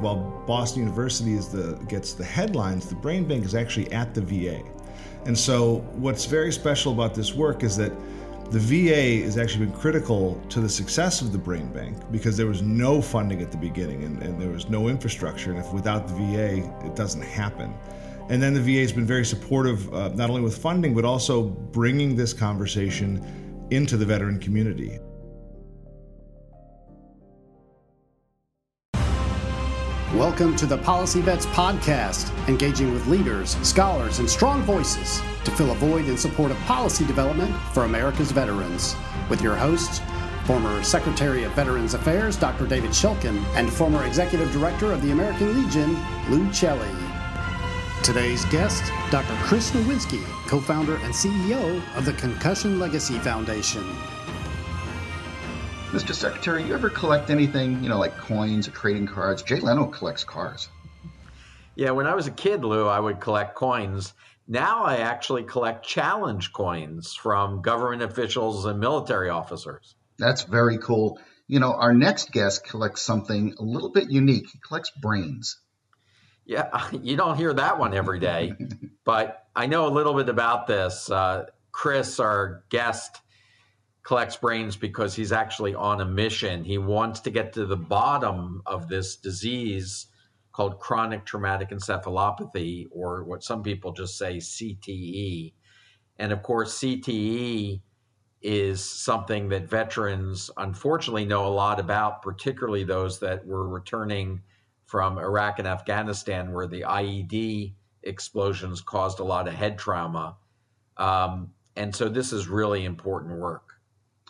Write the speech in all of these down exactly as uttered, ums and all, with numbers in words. while Boston University is the gets the headlines, the Brain Bank is actually at the V A. And so what's very special about this work is that the V A has actually been critical to the success of the Brain Bank because there was no funding at the beginning and, and there was no infrastructure. And if without the V A, it doesn't happen. And then the V A has been very supportive, uh, not only with funding, but also bringing this conversation into the veteran community. Welcome to the Policy Vets Podcast, engaging with leaders, scholars, and strong voices to fill a void in support of policy development for America's veterans. With your hosts, former Secretary of Veterans Affairs, Doctor David Shulkin, and former Executive Director of the American Legion, Lou Celli. Today's guest, Doctor Chris Nowinski, co-founder and C E O of the Concussion Legacy Foundation. Mister Secretary, you ever collect anything, you know, like coins or trading cards? Jay Leno collects cars. Yeah, when I was a kid, Lou, I would collect coins. Now I actually collect challenge coins from government officials and military officers. That's very cool. You know, our next guest collects something a little bit unique. He collects brains. Yeah, you don't hear that one every day, but I know a little bit about this. Uh, Chris, our guest, collects brains because he's actually on a mission. He wants to get to the bottom of this disease called chronic traumatic encephalopathy, or what some people just say C T E. And of course, C T E is something that veterans unfortunately know a lot about, particularly those that were returning from Iraq and Afghanistan, where the I E D explosions caused a lot of head trauma. Um, and so this is really important work.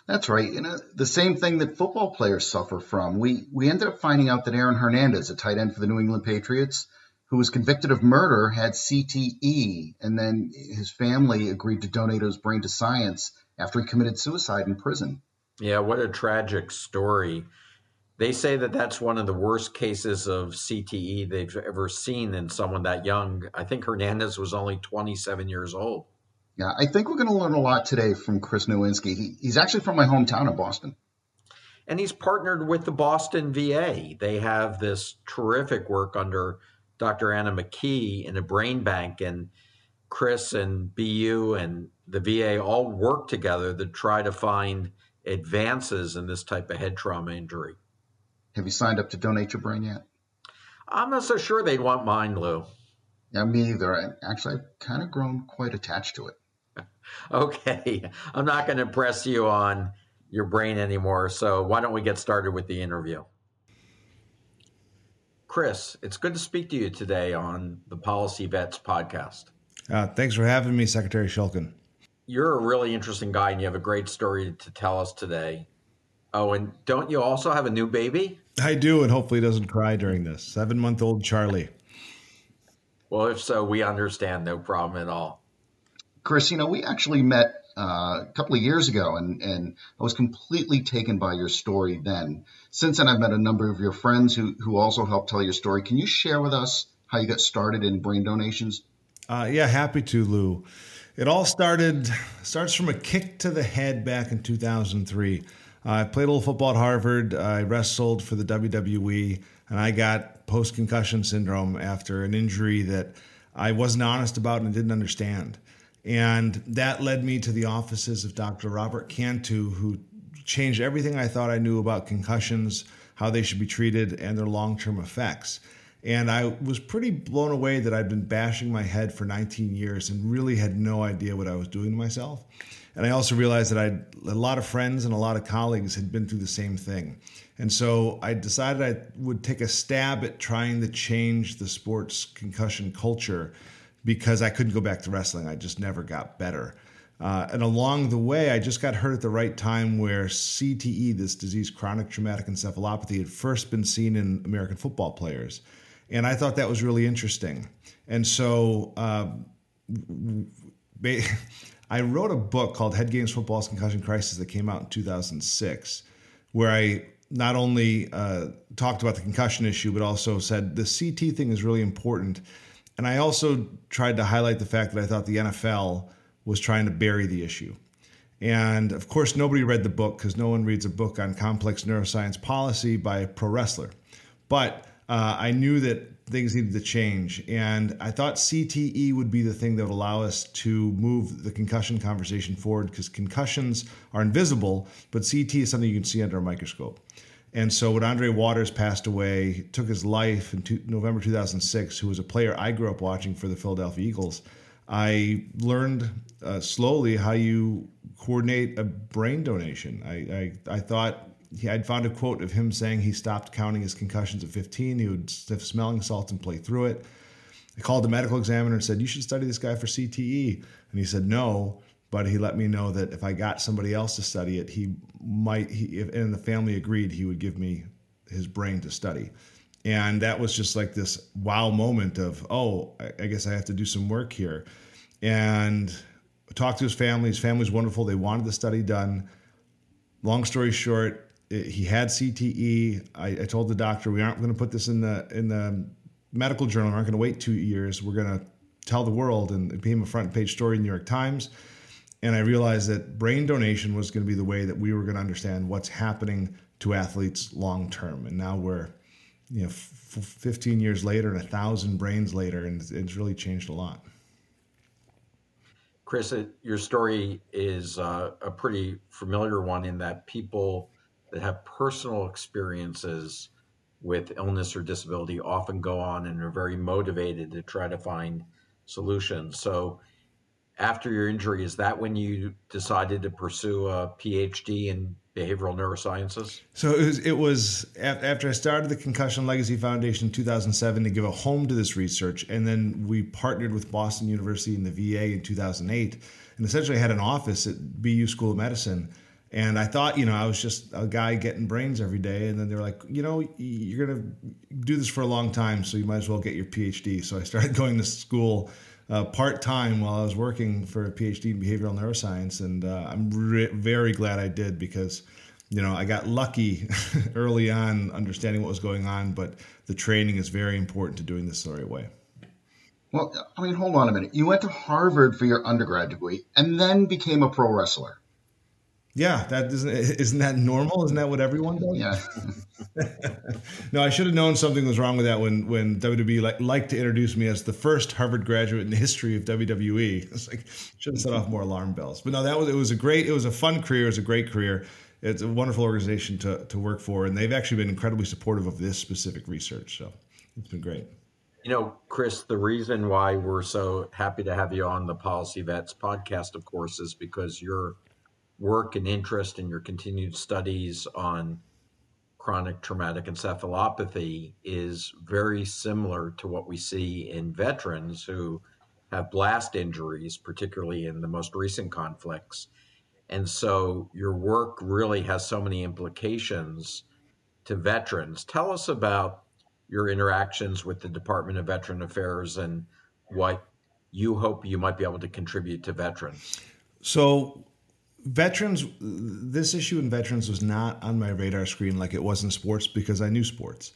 That's right. You know, the same thing that football players suffer from. We we ended up finding out that Aaron Hernandez, a tight end for the New England Patriots, who was convicted of murder, had C T E. And then his family agreed to donate his brain to science after he committed suicide in prison. Yeah, what a tragic story. They say that that's one of the worst cases of C T E they've ever seen in someone that young. I think Hernandez was only twenty-seven years old. Yeah, I think we're going to learn a lot today from Chris Nowinski. He, he's actually from my hometown of Boston. And he's partnered with the Boston V A. They have this terrific work under Doctor Anna McKee in a brain bank, and Chris and B U and the V A all work together to try to find advances in this type of head trauma injury. Have you signed up to donate your brain yet? I'm not so sure they'd want mine, Lou. Yeah, me either. I, actually, I've kind of grown quite attached to it. Okay, I'm not going to press you on your brain anymore, so why don't we get started with the interview? Chris, it's good to speak to you today on the Policy Vets Podcast. Uh, thanks for having me, Secretary Shulkin. You're a really interesting guy, and you have a great story to tell us today. Oh, and don't you also have a new baby? I do, and hopefully he doesn't cry during this. Seven-month-old Charlie. Well, if so, we understand. No problem at all. Chris, you know, we actually met uh, a couple of years ago, and, and I was completely taken by your story then. Since then, I've met a number of your friends who, who also helped tell your story. Can you share with us how you got started in brain donations? Uh, yeah, happy to, Lou. It all started starts from a kick to the head back in two thousand three. Uh, I played a little football at Harvard. I wrestled for the W W E, and I got post-concussion syndrome after an injury that I wasn't honest about and didn't understand. And that led me to the offices of Doctor Robert Cantu, who changed everything I thought I knew about concussions, how they should be treated, and their long-term effects. And I was pretty blown away that I'd been bashing my head for nineteen years and really had no idea what I was doing to myself. And I also realized that I'd, a lot of friends and a lot of colleagues had been through the same thing. And so I decided I would take a stab at trying to change the sports concussion culture, because I couldn't go back to wrestling. I just never got better. Uh, and along the way, I just got hurt at the right time, where C T E, this disease, chronic traumatic encephalopathy, had first been seen in American football players. And I thought that was really interesting. And so uh, I wrote a book called Head Games, Football's Concussion Crisis that came out in two thousand six, where I not only uh, talked about the concussion issue, but also said the C T thing is really important. And I also tried to highlight the fact that I thought the N F L was trying to bury the issue. And of course, nobody read the book, because no one reads a book on complex neuroscience policy by a pro wrestler. But uh, I knew that things needed to change. And I thought C T E would be the thing that would allow us to move the concussion conversation forward, because concussions are invisible, but C T is something you can see under a microscope. And so when Andre Waters passed away, took his life in two, November two thousand six, who was a player I grew up watching for the Philadelphia Eagles, I learned uh, slowly how you coordinate a brain donation. I I, I thought he, I'd found a quote of him saying he stopped counting his concussions at fifteen. He would sniff smelling salts and play through it. I called the medical examiner and said, "You should study this guy for C T E." And he said no, but he let me know that if I got somebody else to study it, he might, he, and the family agreed, he would give me his brain to study. And that was just like this wow moment of, oh, I guess I have to do some work here. And I talked to his family. His family's wonderful. They wanted the study done. Long story short, it, he had C T E. I, I told the doctor, we aren't going to put this in the in the medical journal. We're not going to wait two years. We're going to tell the world. And it became a front page story in the New York Times. And I realized that brain donation was going to be the way that we were going to understand what's happening to athletes long term. And now we're, you know, f- fifteen years later and a thousand brains later, and it's, it's really changed a lot. Chris, it, your story is uh, a pretty familiar one in that people that have personal experiences with illness or disability often go on and are very motivated to try to find solutions. So after your injury, is that when you decided to pursue a P H D in behavioral neurosciences? So it was, it was after I started the Concussion Legacy Foundation in two thousand seven to give a home to this research. And then we partnered with Boston University and the V A in two thousand eight, and essentially had an office at B U School of Medicine. And I thought, you know, I was just a guy getting brains every day. And then they were like, you know, you're going to do this for a long time, so you might as well get your P H D. So I started going to school Uh, part-time while I was working for a P H D in behavioral neuroscience. And uh, I'm re- very glad I did, because, you know, I got lucky early on understanding what was going on, but the training is very important to doing this the right way. Well, I mean, hold on a minute. You went to Harvard for your undergrad degree and then became a pro wrestler. Yeah, that isn't, isn't that normal? Isn't that what everyone does? Yeah. No, I should have known something was wrong with that when when W W E like, liked to introduce me as the first Harvard graduate in the history of W W E. It's like, should have set off more alarm bells. But no, that was it was a great, it was a fun career. It was a great career. It's a wonderful organization to to work for, and they've actually been incredibly supportive of this specific research. So it's been great. You know, Chris, the reason why we're so happy to have you on the Policy Vets podcast, of course, is because you're work and interest in your continued studies on chronic traumatic encephalopathy is very similar to what we see in veterans who have blast injuries, particularly in the most recent conflicts. And so your work really has so many implications to veterans. Tell us about your interactions with the Department of Veteran Affairs and what you hope you might be able to contribute to veterans. So veterans, this issue in veterans was not on my radar screen like it was in sports, because I knew sports.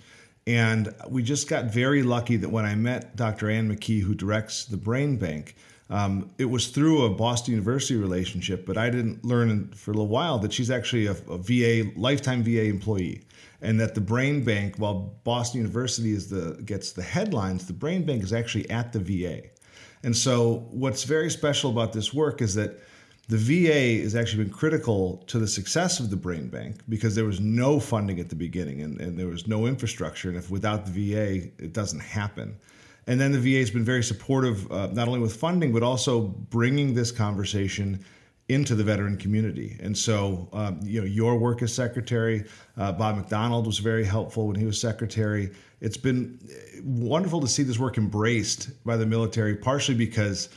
And we just got very lucky that when I met Doctor Anna McKee, who directs the Brain Bank, um, it was through a Boston University relationship, but I didn't learn for a little while that she's actually a, a V A, lifetime V A employee, and that the Brain Bank, while Boston University is the gets the headlines, the Brain Bank is actually at the V A. And so what's very special about this work is that the V A has actually been critical to the success of the Brain Bank, because there was no funding at the beginning, and, and there was no infrastructure. And if without the V A, it doesn't happen. And then the V A has been very supportive, uh, not only with funding, but also bringing this conversation into the veteran community. And so, um, you know, your work as secretary, uh, Bob McDonald was very helpful when he was secretary. It's been wonderful to see this work embraced by the military, partially because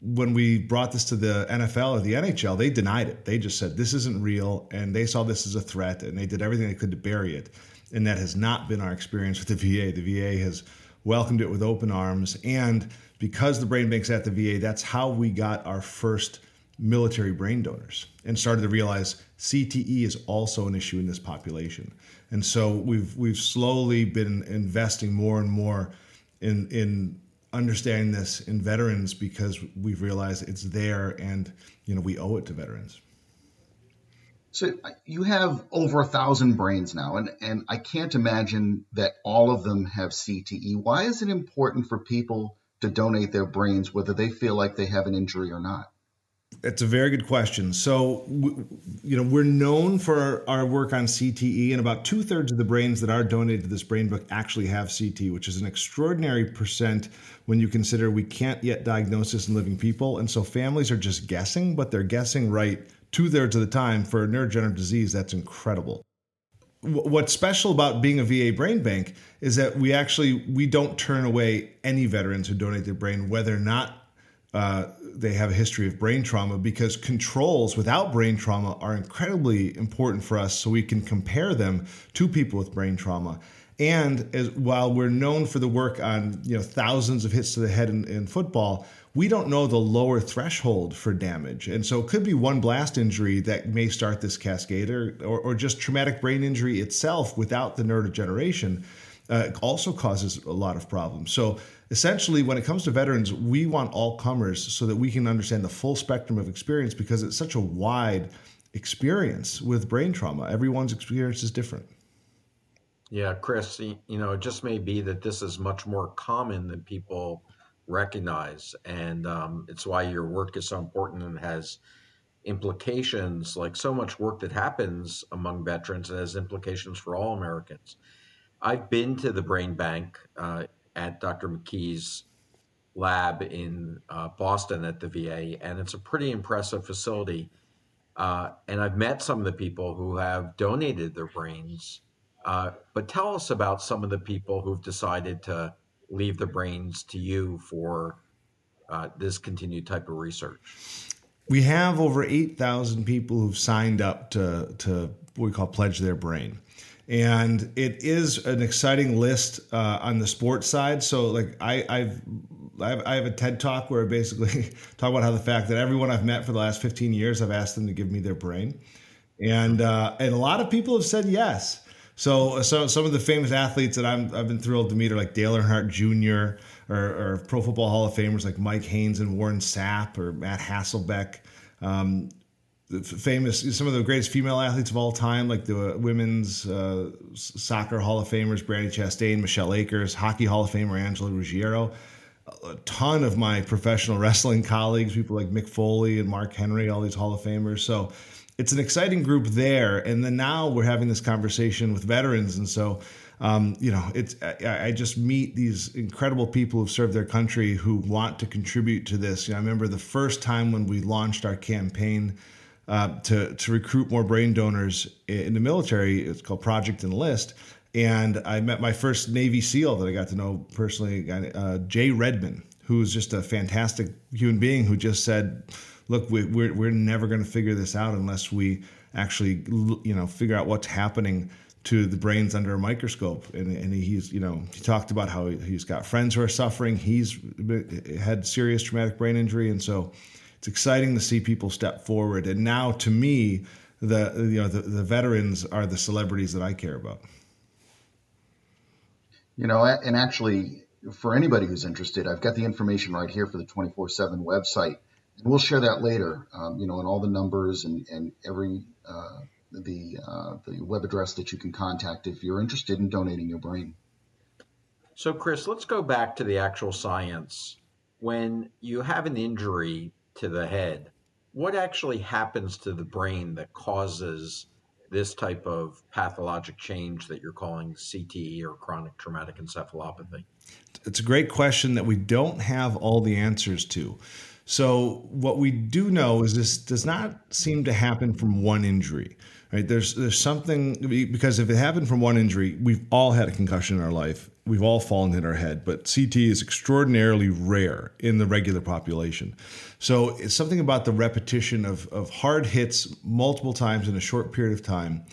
when we brought this to the N F L or the N H L, they denied it. They just said, this isn't real. And they saw this as a threat, and they did everything they could to bury it. And that has not been our experience with the V A. The V A has welcomed it with open arms. And because the Brain Bank's at the V A, that's how we got our first military brain donors and started to realize C T E is also an issue in this population. And so we've, we've slowly been investing more and more in, in, understanding this in veterans, because we've realized it's there, and, you know, we owe it to veterans. So you have over a thousand brains now, and, and I can't imagine that all of them have C T E. Why is it important for people to donate their brains, whether they feel like they have an injury or not? That's a very good question. So, you know, we're known for our work on C T E, and about two thirds of the brains that are donated to this brain book actually have C T E, which is an extraordinary percent when you consider we can't yet diagnose this in living people. And so families are just guessing, but they're guessing right two thirds of the time for neurodegenerative disease. That's incredible. What's special about being a V A brain bank is that we actually, we don't turn away any veterans who donate their brain, whether or not uh, they have a history of brain trauma, because controls without brain trauma are incredibly important for us so we can compare them to people with brain trauma. And as while we're known for the work on, you know, thousands of hits to the head in, in football, we don't know the lower threshold for damage. And so it could be one blast injury that may start this cascade, or, or, or just traumatic brain injury itself without the neurodegeneration uh, also causes a lot of problems. So essentially, when it comes to veterans, we want all comers so that we can understand the full spectrum of experience, because it's such a wide experience with brain trauma. Everyone's experience is different. Yeah, Chris, you know, it just may be that this is much more common than people recognize. And um, it's why your work is so important and has implications, like so much work that happens among veterans and has implications for all Americans. I've been to the Brain Bank uh, at Doctor McKee's lab in uh, Boston at the V A, and it's a pretty impressive facility. Uh, and I've met some of the people who have donated their brains. Uh, but tell us about some of the people who've decided to leave the brains to you for uh, this continued type of research. We have over eight thousand people who've signed up to, to what we call Pledge Their Brain. And it is an exciting list uh, on the sports side. So like I, I've I have a TED Talk where I basically talk about how the fact that everyone I've met for the last fifteen years, I've asked them to give me their brain. And, uh, and a lot of people have said yes. So, so some of the famous athletes that I'm, I've been thrilled to meet are like Dale Earnhardt Junior or, or Pro Football Hall of Famers like Mike Haynes and Warren Sapp or Matt Hasselbeck. Um, the famous, some of the greatest female athletes of all time, like the women's uh, soccer Hall of Famers, Brandi Chastain, Michelle Akers, hockey Hall of Famer, Angela Ruggiero. A ton of my professional wrestling colleagues, people like Mick Foley and Mark Henry, all these Hall of Famers. So it's an exciting group there. And then now we're having this conversation with veterans. And so, um, you know, it's I, I just meet these incredible people who've served their country who want to contribute to this. You know, I remember the first time when we launched our campaign uh, to, to recruit more brain donors in the military. It's called Project Enlist. And I met my first Navy SEAL that I got to know personally, uh, Jay Redman, who's just a fantastic human being who just said, look, we, we're we're never going to figure this out unless we actually, you know, figure out what's happening to the brains under a microscope. And, and he's, you know, he talked about how he's got friends who are suffering. He's had serious traumatic brain injury. And so it's exciting to see people step forward. And now to me, the, you know, the, the veterans are the celebrities that I care about. You know, and actually, for anybody who's interested, I've got the information right here for the twenty-four seven website. We'll share that later, um, you know, and all the numbers and, and every uh, the uh, the web address that you can contact if you're interested in donating your brain. So, Chris, let's go back to the actual science. When you have an injury to the head, what actually happens to the brain that causes this type of pathologic change that you're calling C T E or chronic traumatic encephalopathy? It's a great question that we don't have all the answers to. So what we do know is this does not seem to happen from one injury, right? There's there's something, because if it happened from one injury, we've all had a concussion in our life. We've all fallen in our head, but C T is extraordinarily rare in the regular population. So it's something about the repetition of, of hard hits multiple times in a short period of time.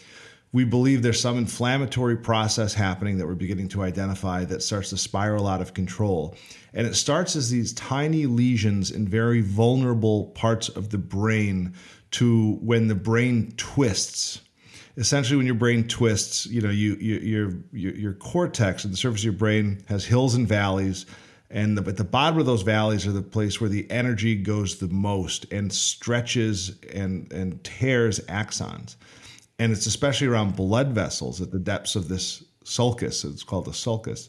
We believe there's some inflammatory process happening that we're beginning to identify that starts to spiral out of control. And it starts as these tiny lesions in very vulnerable parts of the brain to when the brain twists. Essentially, when your brain twists, you know, you, you, your, your, your cortex and the surface of your brain has hills and valleys. And the, at the bottom of those valleys are the place where the energy goes the most and stretches and, and tears axons. And it's especially around blood vessels at the depths of this sulcus. It's called the sulcus.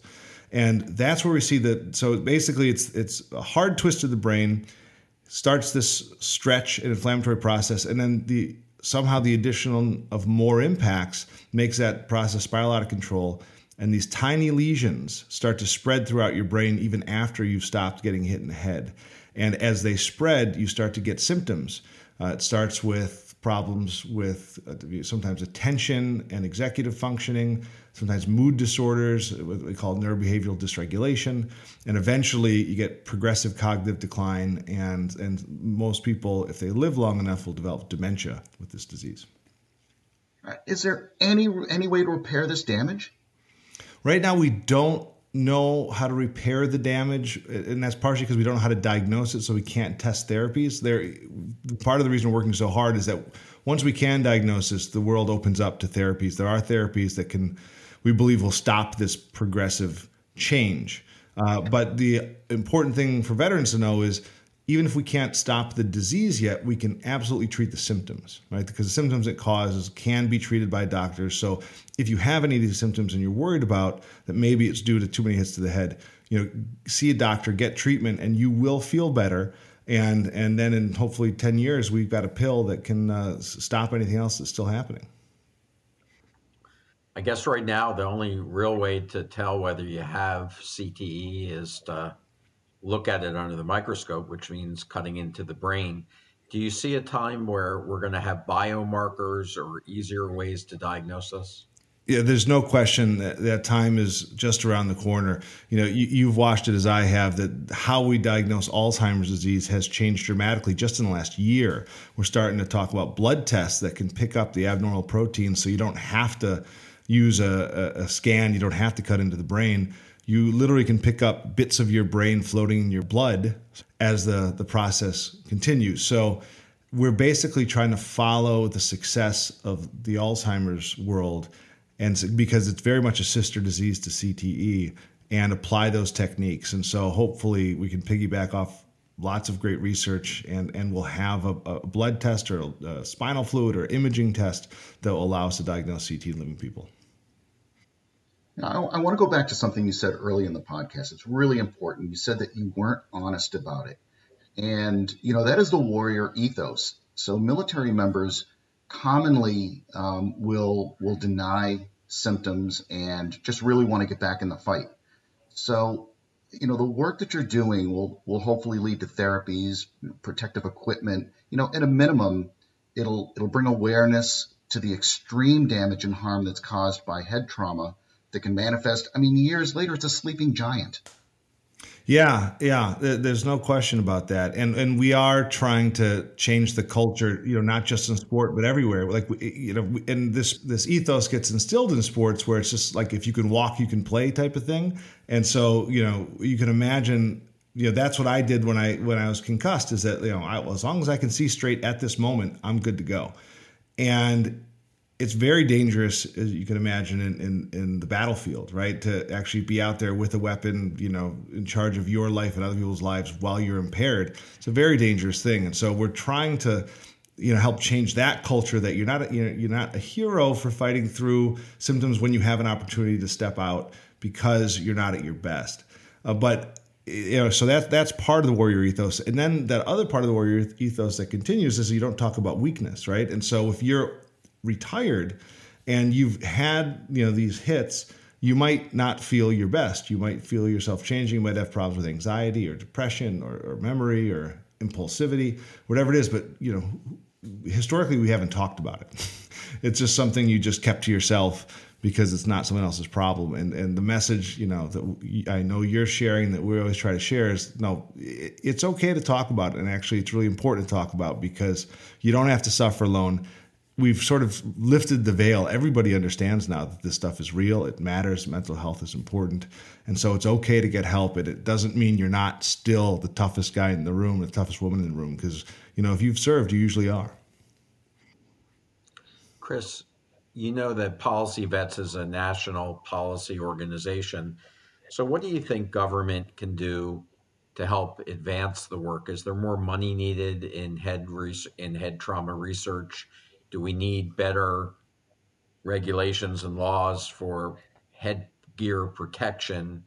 And that's where we see the, so basically it's it's a hard twist of the brain, starts this stretch and inflammatory process, and then the somehow the addition of more impacts makes that process spiral out of control. And these tiny lesions start to spread throughout your brain even after you've stopped getting hit in the head. And as they spread, you start to get symptoms. Uh, it starts with problems with uh, sometimes attention and executive functioning, sometimes mood disorders, what we call neurobehavioral dysregulation. And eventually you get progressive cognitive decline. And, and most people, if they live long enough, will develop dementia with this disease. Is there any any way to repair this damage? Right now, we don't know how to repair the damage, and that's partially because we don't know how to diagnose it, so we can't test therapies. There, part of the reason we're working so hard is that once we can diagnose this, the world opens up to therapies. There are therapies that can, we believe, will stop this progressive change. Uh, but the important thing for veterans to know is even if we can't stop the disease yet, we can absolutely treat the symptoms, right? Because the symptoms it causes can be treated by doctors. So if you have any of these symptoms and you're worried about that maybe it's due to too many hits to the head, you know, see a doctor, get treatment, and you will feel better. And and then in hopefully ten years, we've got a pill that can uh, stop anything else that's still happening. I guess right now, the only real way to tell whether you have C T E is to look at it under the microscope, which means cutting into the brain. Do you see a time where we're going to have biomarkers or easier ways to diagnose us? Yeah, there's no question that that time is just around the corner. You know, you, you've watched it as I have, that how we diagnose Alzheimer's disease has changed dramatically just in the last year. We're starting to talk about blood tests that can pick up the abnormal proteins, so you don't have to use a, a, a scan. You don't have to cut into the brain. You literally can pick up bits of your brain floating in your blood as the, the process continues. So we're basically trying to follow the success of the Alzheimer's world, and because it's very much a sister disease to C T E, and apply those techniques. And so hopefully we can piggyback off lots of great research, and, and we'll have a, a blood test or a spinal fluid or imaging test that will allow us to diagnose C T E in living people. Now, I want to go back to something you said early in the podcast. It's really important. You said that you weren't honest about it. And, you know, that is the warrior ethos. So military members commonly um, will will deny symptoms and just really want to get back in the fight. So, you know, the work that you're doing will, will hopefully lead to therapies, protective equipment. You know, at a minimum, it'll it'll bring awareness to the extreme damage and harm that's caused by head trauma that can manifest. I mean, years later, it's a sleeping giant. Yeah, yeah. There's no question about that. And and we are trying to change the culture, you know, not just in sport, but everywhere. Like, you know, and this this ethos gets instilled in sports where it's just like, if you can walk, you can play type of thing. And so, you know, you can imagine, you know, that's what I did when I when I was concussed, is that, you know, I, well, as long as I can see straight at this moment, I'm good to go. And it's very dangerous, as you can imagine, in, in, in the battlefield, right? To actually be out there with a weapon, you know, in charge of your life and other people's lives while you're impaired. It's a very dangerous thing. And so we're trying to, you know, help change that culture, that you're not, you know, you're not a hero for fighting through symptoms when you have an opportunity to step out because you're not at your best. Uh, but, you know, so that, that's part of the warrior ethos. And then that other part of the warrior ethos that continues is you don't talk about weakness, right? And so if you're retired and you've had, you know, these hits, you might not feel your best. You might feel yourself changing. You might have problems with anxiety or depression or, or memory or impulsivity, whatever it is. But, you know, historically, we haven't talked about it. It's just something you just kept to yourself because it's not someone else's problem. And and the message, you know, that I know you're sharing, that we always try to share, is no, it's okay to talk about it. And actually, it's really important to talk about, because you don't have to suffer alone. We've sort of lifted the veil. Everybody understands now that this stuff is real. It matters. Mental health is important. And so it's okay to get help. And it doesn't mean you're not still the toughest guy in the room, the toughest woman in the room. Because, you know, if you've served, you usually are. Chris, you know that Policy Vets is a national policy organization. So what do you think government can do to help advance the work? Is there more money needed in head res- in head trauma research? Do we need better regulations and laws for headgear protection?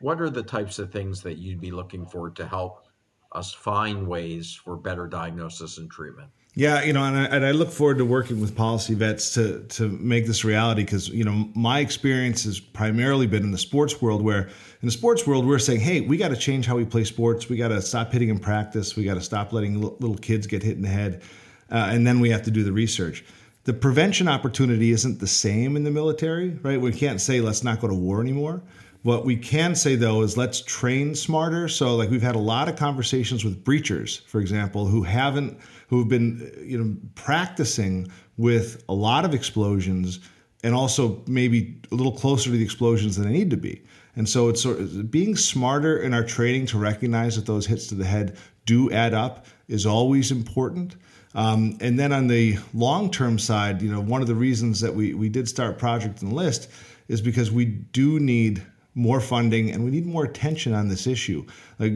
What are the types of things that you'd be looking for to help us find ways for better diagnosis and treatment? Yeah, you know, and I, and I look forward to working with policy vets to to make this reality, because, you know, my experience has primarily been in the sports world, where in the sports world, we're saying, hey, we got to change how we play sports. We got to stop hitting in practice. We got to stop letting l- little kids get hit in the head. Uh, and then we have to do the research. The prevention opportunity isn't the same in the military, right? We can't say let's not go to war anymore. What we can say, though, is let's train smarter. So, like, we've had a lot of conversations with breachers, for example, who haven't, who've been, you know, practicing with a lot of explosions and also maybe a little closer to the explosions than they need to be. And so it's sort of being smarter in our training to recognize that those hits to the head do add up is always important. Um, and then on the long-term side, you know, one of the reasons that we, we did start Project Enlist is because we do need more funding, and we need more attention on this issue. Like,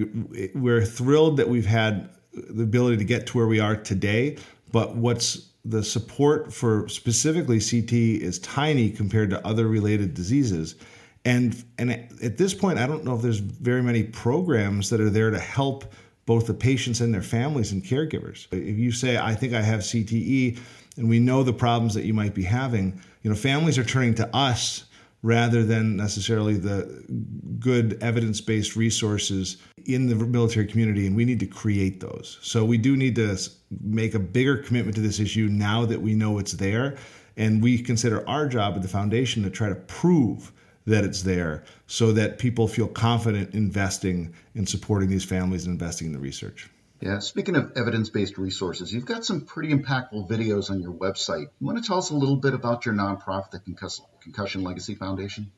we're thrilled that we've had the ability to get to where we are today, but what's the support for specifically C T is tiny compared to other related diseases. And and at this point, I don't know if there's very many programs that are there to help both the patients and their families and caregivers. If you say, I think I have C T E, and we know the problems that you might be having, you know, families are turning to us rather than necessarily the good evidence-based resources in the military community, and we need to create those. So we do need to make a bigger commitment to this issue now that we know it's there, and we consider our job at the foundation to try to prove that it's there so that people feel confident investing in supporting these families and investing in the research. Yeah, speaking of evidence-based resources, you've got some pretty impactful videos on your website. You want to tell us a little bit about your nonprofit, the Concuss- Concussion Legacy Foundation?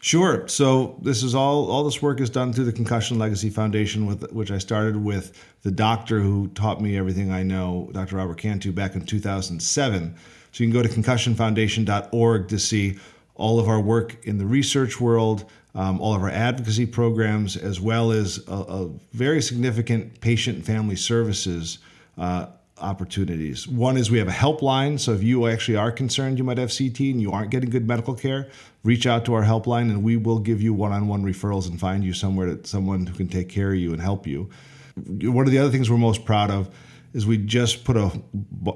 Sure. So this is all, all this work is done through the Concussion Legacy Foundation, with which I started with the doctor who taught me everything I know, Doctor Robert Cantu, back in two thousand seven. So you can go to concussion foundation dot org to see all of our work in the research world, um, all of our advocacy programs, as well as a, a very significant patient and family services uh, opportunities. One is we have a helpline. So if you actually are concerned you might have C T and you aren't getting good medical care, reach out to our helpline and we will give you one-on-one referrals and find you somewhere that someone who can take care of you and help you. One of the other things we're most proud of is we just put a,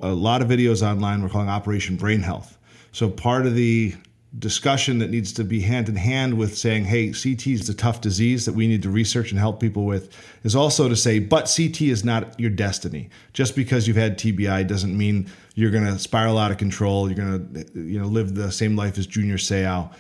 a lot of videos online we're calling Operation Brain Health. So part of the discussion that needs to be hand in hand with saying, hey, C T is a tough disease that we need to research and help people with, is also to say, but C T is not your destiny. Just because you've had T B I doesn't mean you're going to spiral out of control. You're going to, you know, live the same life as Junior Seau.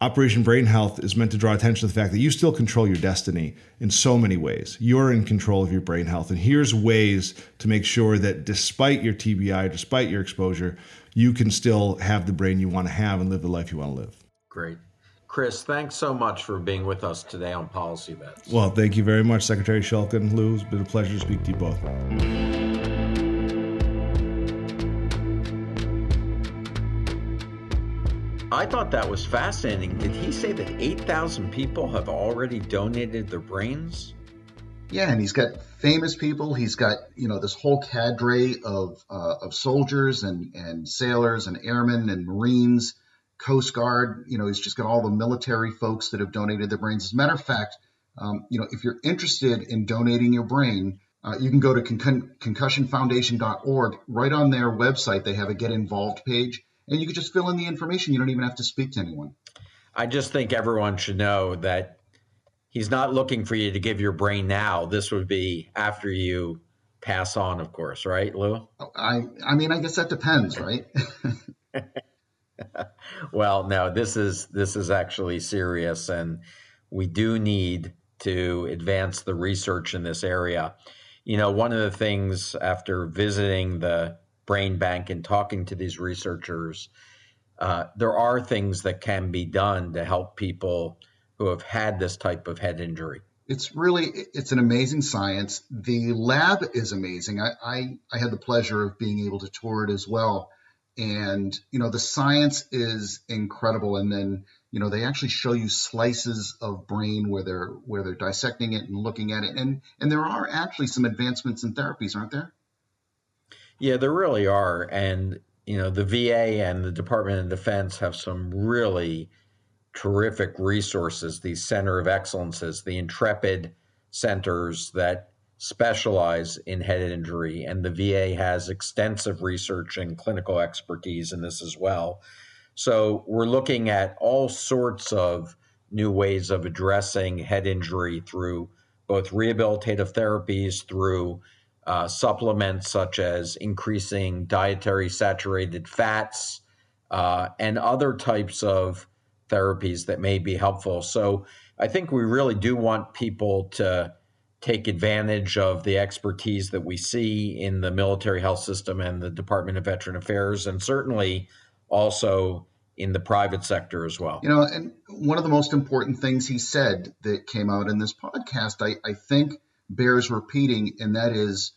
Operation Brain Health is meant to draw attention to the fact that you still control your destiny in so many ways. You're in control of your brain health. And here's ways to make sure that despite your T B I, despite your exposure, you can still have the brain you want to have and live the life you want to live. Great. Chris, thanks so much for being with us today on Policy Vets. Well, thank you very much, Secretary Shulkin and Lou. It's been a pleasure to speak to you both. I thought that was fascinating. Did he say that eight thousand people have already donated their brains? Yeah, and he's got famous people. He's got, you know, this whole cadre of uh, of soldiers and, and sailors and airmen and Marines, Coast Guard. You know, he's just got all the military folks that have donated their brains. As a matter of fact, um, you know, if you're interested in donating your brain, uh, you can go to con- concussion foundation dot org. Right on their website, they have a Get Involved page, and you can just fill in the information. You don't even have to speak to anyone. I just think everyone should know that he's not looking for you to give your brain now. This would be after you pass on, of course, right, Lou? I, I mean, I guess that depends, right? Well, no, this is this is actually serious, and we do need to advance the research in this area. You know, one of the things after visiting the brain bank and talking to these researchers, uh, there are things that can be done to help people who have had this type of head injury. It's really, it's an amazing science. The lab is amazing. I, I, I had the pleasure of being able to tour it as well. And, you know, the science is incredible. And then you know, they actually show you slices of brain where they're where they're dissecting it and looking at it. And and there are actually some advancements in therapies, aren't there? Yeah, there really are. And, you know, the V A and the Department of Defense have some really terrific resources, these center of excellences, the Intrepid centers that specialize in head injury, and the V A has extensive research and clinical expertise in this as well. So we're looking at all sorts of new ways of addressing head injury through both rehabilitative therapies, through uh, supplements such as increasing dietary saturated fats, uh, and other types of therapies that may be helpful. So I think we really do want people to take advantage of the expertise that we see in the military health system and the Department of Veteran Affairs, and certainly also in the private sector as well. You know, and one of the most important things he said that came out in this podcast, I, I think bears repeating, and that is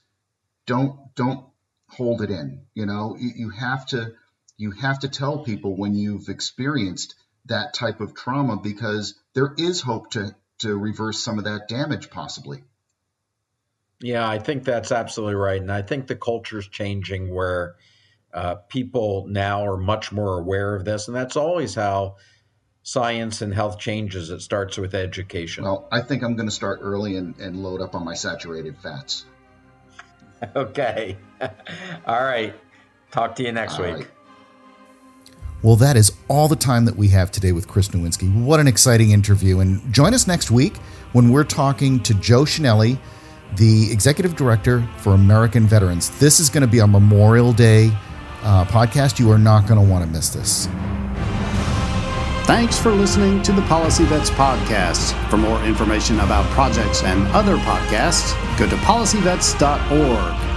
don't don't hold it in. You know, you, you have to you have to tell people when you've experienced that type of trauma, because there is hope to to reverse some of that damage possibly. Yeah, I think that's absolutely right. And I think the culture's changing where uh, people now are much more aware of this. And that's always how science and health changes. It starts with education. Well, I think I'm going to start early and, and load up on my saturated fats. Okay. All right. Talk to you next All week. Right. Well, that is all the time that we have today with Chris Nowinski. What an exciting interview. And join us next week when we're talking to Joe Cinelli, the Executive Director for American Veterans. This is going to be a Memorial Day uh, podcast. You are not going to want to miss this. Thanks for listening to the Policy Vets Podcast. For more information about projects and other podcasts, go to policy vets dot org.